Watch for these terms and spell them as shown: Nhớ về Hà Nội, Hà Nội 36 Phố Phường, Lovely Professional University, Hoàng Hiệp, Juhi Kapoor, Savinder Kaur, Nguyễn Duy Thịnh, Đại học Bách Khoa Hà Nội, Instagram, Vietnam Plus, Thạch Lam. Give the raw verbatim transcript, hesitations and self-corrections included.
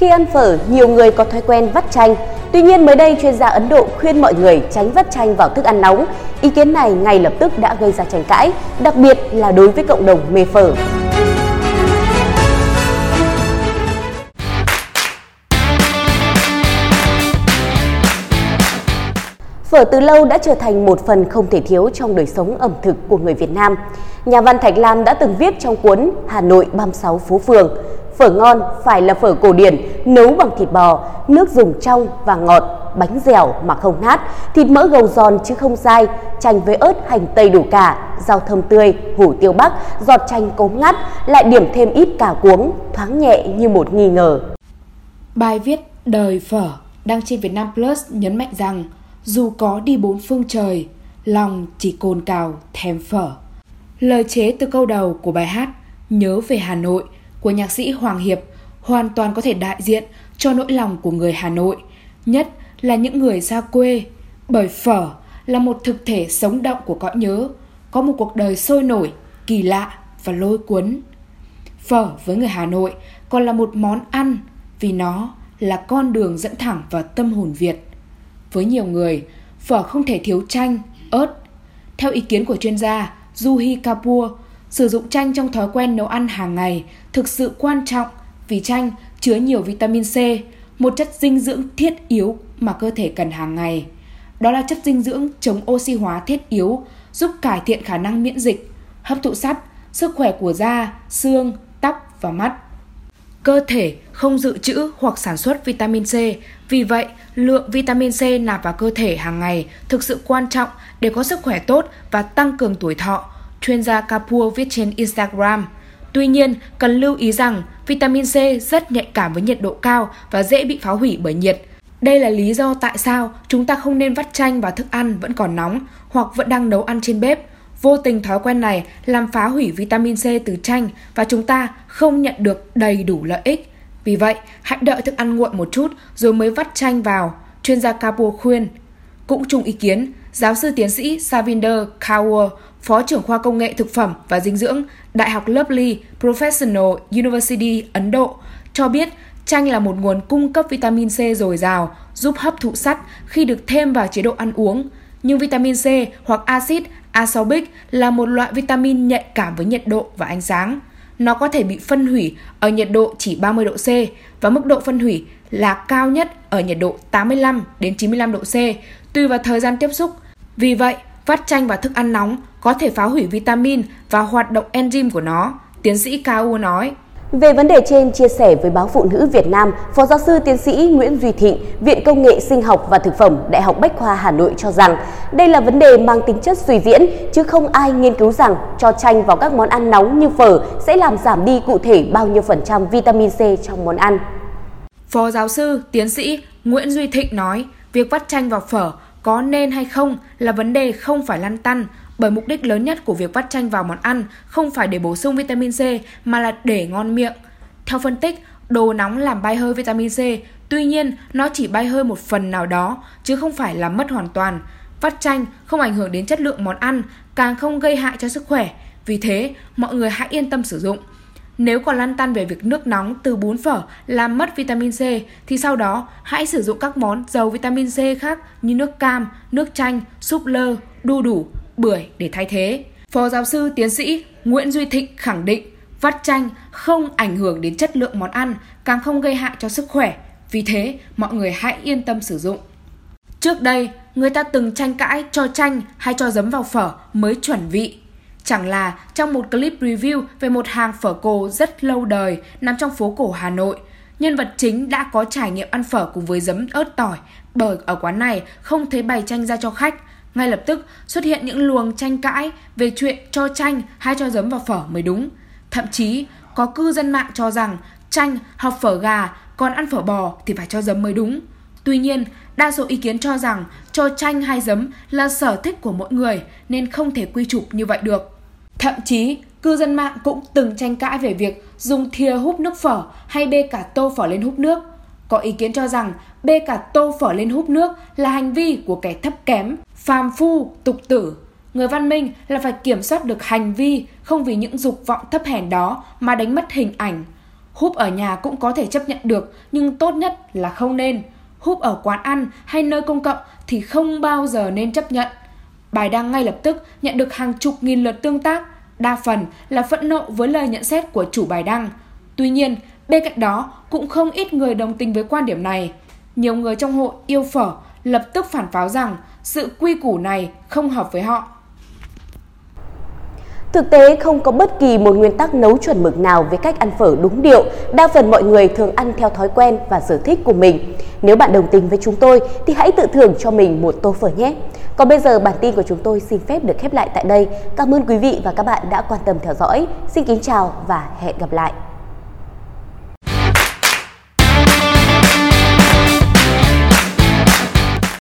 Khi ăn phở, nhiều người có thói quen vắt chanh. Tuy nhiên, mới đây chuyên gia Ấn Độ khuyên mọi người tránh vắt chanh vào thức ăn nóng. Ý kiến này ngay lập tức đã gây ra tranh cãi, đặc biệt là đối với cộng đồng mê phở. Phở từ lâu đã trở thành một phần không thể thiếu trong đời sống ẩm thực của người Việt Nam. Nhà văn Thạch Lam đã từng viết trong cuốn Hà Nội ba mươi sáu Phố Phường: phở ngon phải là phở cổ điển, nấu bằng thịt bò, nước dùng trong và ngọt, bánh dẻo mà không nát, thịt mỡ gầu giòn chứ không dai, chanh với ớt, hành tây đủ cả, rau thơm tươi, hủ tiêu Bắc, giọt chanh cốm ngắt, lại điểm thêm ít cà cuống, thoáng nhẹ như một nghi ngờ. Bài viết Đời Phở đăng trên Vietnam Plus nhấn mạnh rằng dù có đi bốn phương trời, lòng chỉ cồn cào thèm phở. Lời chế từ câu đầu của bài hát Nhớ Về Hà Nội của nhạc sĩ Hoàng Hiệp hoàn toàn có thể đại diện cho nỗi lòng của người Hà Nội, nhất là những người xa quê, bởi phở là một thực thể sống động của cõi nhớ, có một cuộc đời sôi nổi, kỳ lạ và lôi cuốn. Phở với người Hà Nội còn là một món ăn vì nó là con đường dẫn thẳng vào tâm hồn Việt. Với nhiều người, phở không thể thiếu chanh, ớt. Theo ý kiến của chuyên gia Juhi Kapoor, sử dụng chanh trong thói quen nấu ăn hàng ngày thực sự quan trọng vì chanh chứa nhiều vitamin C, một chất dinh dưỡng thiết yếu mà cơ thể cần hàng ngày. Đó là chất dinh dưỡng chống oxy hóa thiết yếu, giúp cải thiện khả năng miễn dịch, hấp thụ sắt, sức khỏe của da, xương, tóc và mắt. Cơ thể không dự trữ hoặc sản xuất vitamin C, vì vậy lượng vitamin C nạp vào cơ thể hàng ngày thực sự quan trọng để có sức khỏe tốt và tăng cường tuổi thọ, chuyên gia Kapoor viết trên Instagram. Tuy nhiên, cần lưu ý rằng vitamin C rất nhạy cảm với nhiệt độ cao và dễ bị phá hủy bởi nhiệt. Đây là lý do tại sao chúng ta không nên vắt chanh vào thức ăn vẫn còn nóng hoặc vẫn đang nấu ăn trên bếp. Vô tình thói quen này làm phá hủy vitamin C từ chanh và chúng ta không nhận được đầy đủ lợi ích. Vì vậy, hãy đợi thức ăn nguội một chút rồi mới vắt chanh vào, chuyên gia Kapoor khuyên. Cũng chung ý kiến, giáo sư tiến sĩ Savinder Kaur, Phó trưởng khoa Công nghệ Thực phẩm và Dinh dưỡng, Đại học Lovely Professional University Ấn Độ, cho biết chanh là một nguồn cung cấp vitamin C dồi dào, giúp hấp thụ sắt khi được thêm vào chế độ ăn uống. Nhưng vitamin C hoặc axit ascorbic là một loại vitamin nhạy cảm với nhiệt độ và ánh sáng. Nó có thể bị phân hủy ở nhiệt độ chỉ ba mươi độ C và mức độ phân hủy là cao nhất ở nhiệt độ tám mươi lăm đến chín mươi lăm độ C, tùy vào thời gian tiếp xúc. Vì vậy, vắt chanh vào thức ăn nóng có thể phá hủy vitamin và hoạt động enzyme của nó, tiến sĩ Kaur nói. Về vấn đề trên, chia sẻ với Báo Phụ Nữ Việt Nam, Phó Giáo sư Tiến sĩ Nguyễn Duy Thịnh, Viện Công nghệ Sinh học và Thực phẩm, Đại học Bách Khoa Hà Nội cho rằng đây là vấn đề mang tính chất suy diễn, chứ không ai nghiên cứu rằng cho chanh vào các món ăn nóng như phở sẽ làm giảm đi cụ thể bao nhiêu phần trăm vitamin C trong món ăn. Phó Giáo sư Tiến sĩ Nguyễn Duy Thịnh nói, việc vắt chanh vào phở có nên hay không là vấn đề không phải lăn tăn, bởi mục đích lớn nhất của việc vắt chanh vào món ăn không phải để bổ sung vitamin C mà là để ngon miệng. Theo phân tích, đồ nóng làm bay hơi vitamin C, tuy nhiên nó chỉ bay hơi một phần nào đó chứ không phải là mất hoàn toàn. Vắt chanh không ảnh hưởng đến chất lượng món ăn, càng không gây hại cho sức khỏe, vì thế mọi người hãy yên tâm sử dụng. Nếu còn lăn tăn về việc nước nóng từ bún phở làm mất vitamin C thì sau đó hãy sử dụng các món giàu vitamin C khác như nước cam, nước chanh, súp lơ, đu đủ, bưởi để thay thế. Phó giáo sư tiến sĩ Nguyễn Duy Thịnh khẳng định vắt chanh không ảnh hưởng đến chất lượng món ăn, càng không gây hại cho sức khỏe, vì thế mọi người hãy yên tâm sử dụng. Trước đây, người ta từng tranh cãi cho chanh hay cho giấm vào phở mới chuẩn vị. Chẳng là trong một clip review về một hàng phở cổ rất lâu đời nằm trong phố cổ Hà Nội, nhân vật chính đã có trải nghiệm ăn phở cùng với giấm ớt tỏi, bởi ở quán này không thấy bày chanh ra cho khách. Ngay lập tức xuất hiện những luồng tranh cãi về chuyện cho chanh hay cho giấm vào phở mới đúng. Thậm chí có cư dân mạng cho rằng chanh hợp phở gà, còn ăn phở bò thì phải cho giấm mới đúng. Tuy nhiên, đa số ý kiến cho rằng cho chanh hay giấm là sở thích của mỗi người nên không thể quy chụp như vậy được. Thậm chí, cư dân mạng cũng từng tranh cãi về việc dùng thìa húp nước phở hay bê cả tô phở lên húp nước. Có ý kiến cho rằng bê cả tô phở lên húp nước là hành vi của kẻ thấp kém, phàm phu, tục tử. Người văn minh là phải kiểm soát được hành vi, không vì những dục vọng thấp hèn đó mà đánh mất hình ảnh. Húp ở nhà cũng có thể chấp nhận được, nhưng tốt nhất là không nên. Húp ở quán ăn hay nơi công cộng thì không bao giờ nên chấp nhận. Bài đăng ngay lập tức nhận được hàng chục nghìn lượt tương tác, đa phần là phẫn nộ với lời nhận xét của chủ bài đăng. Tuy nhiên, bên cạnh đó cũng không ít người đồng tình với quan điểm này. Nhiều người trong hội yêu phở lập tức phản pháo rằng sự quy củ này không hợp với họ. Thực tế không có bất kỳ một nguyên tắc nấu chuẩn mực nào về cách ăn phở đúng điệu, đa phần mọi người thường ăn theo thói quen và sở thích của mình. Nếu bạn đồng tình với chúng tôi thì hãy tự thưởng cho mình một tô phở nhé. Còn bây giờ bản tin của chúng tôi xin phép được khép lại tại đây. Cảm ơn quý vị và các bạn đã quan tâm theo dõi. Xin kính chào và hẹn gặp lại.